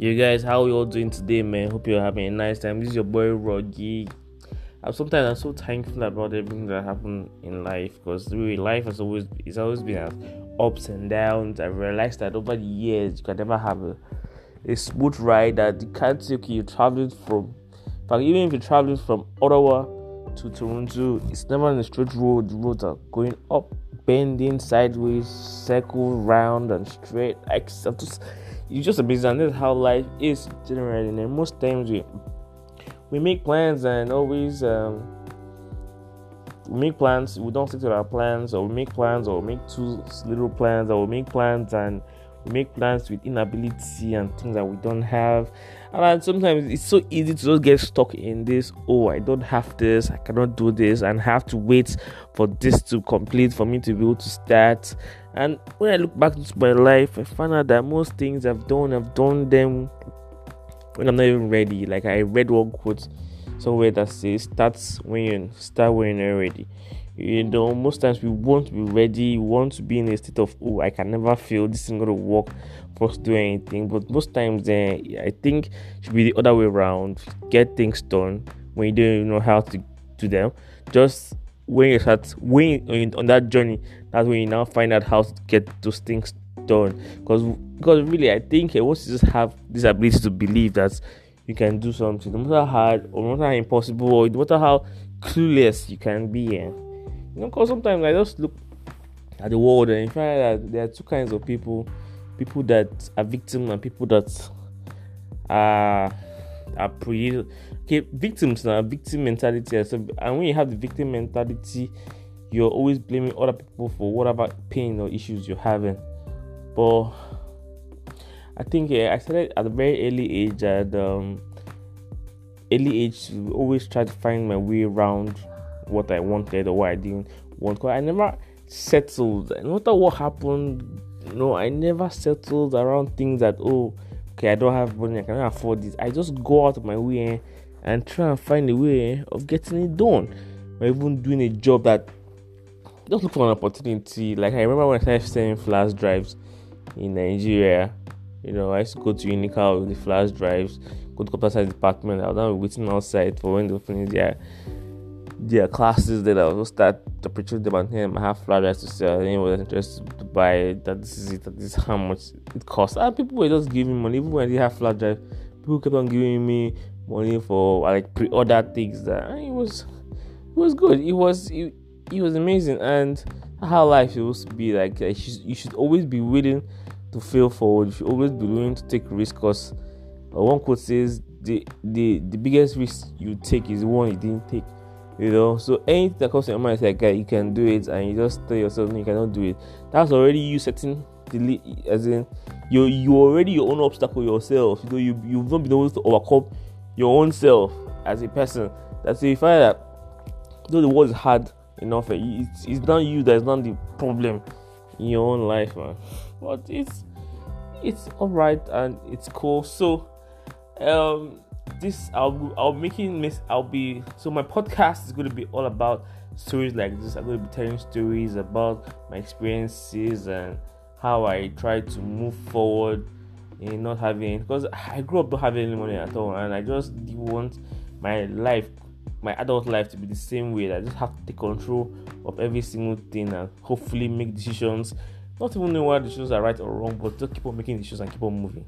You guys, how you all doing today, man? Hope you're having a nice time. This is your boy Rogie. I'm so thankful about everything that happened in life, because really life has always been ups and downs. I realized that over the years you can never have a smooth ride, that you can't take you traveling from. In fact, even if you're traveling from Ottawa to Toronto, it's never on a straight road. The roads are going up, bending, sideways, circle, round and straight. It's just amazing. And that's how life is generally. And most times we make plans and always we make plans, we don't stick to our plans, or we make plans, or we make too little plans, or we make plans and we make plans with inability and things that we don't have. And sometimes it's so easy to just get stuck in this, I don't have this, I cannot do this, and have to wait for this to complete for me to be able to start. And when I look back into my life, I find out that most things I've done them when I'm not even ready. Like, I read one quote somewhere that says, start when you're ready. You know, most times we won't be ready, we want to be in a state of, I can never fail, this isn't going to work for us to do anything. But most times, I think it should be the other way around. Get things done when you don't even know how to do them. Just when you start, on that journey, that's when you now find out how to get those things done. Because really, I think once you just have this ability to believe that you can do something, no matter how hard, or no matter how impossible, or no matter how clueless you can be, you know, because sometimes I just look at the world and I find that there are two kinds of people that are victims and people that are prey. Okay, victims now, victim mentality. So, and when you have the victim mentality, you're always blaming other people for whatever pain or issues you're having. But I think I started at a very early age, to always try to find my way around what I wanted or what I didn't want. Cause I never settled. No matter what happened, I never settled around things that I don't have money, I cannot afford this. I just go out of my way and try and find a way of getting it done, or even doing a job that just look for an opportunity. Like, I remember when I started selling flash drives in Nigeria. I used to go to Unical with the flash drives, go to computer science department. I was now waiting outside for when they finish their classes, then I'll start to purchase them and I have flash drives to sell. Anyone that's interested to buy that, this is it, that this is how much it costs. And people were just giving me money. Even when I didn't have flash drive, people kept on giving me money for pre-order things. It was good. It was amazing. And how life is supposed to be like. You should always be willing to fail forward. You should always be willing to take risks. Cause one quote says the biggest risk you take is the one you didn't take. So anything that comes to your mind is like, you can do it, and you just tell yourself you cannot do it. That's already you setting as in you're already your own obstacle yourself. You've not been able to overcome your own self as a person. That's why you find that though the world is hard enough, it's not you that's not the problem in your own life, man. But it's alright and it's cool. So my podcast is going to be all about stories like this. I'm going to be telling stories about my experiences and how I try to move forward in not having, because I grew up not having any money at all, and I just didn't want my adult life to be the same way. I just have to take control of every single thing and hopefully make decisions, not even knowing what decisions are right or wrong, but just keep on making decisions and keep on moving.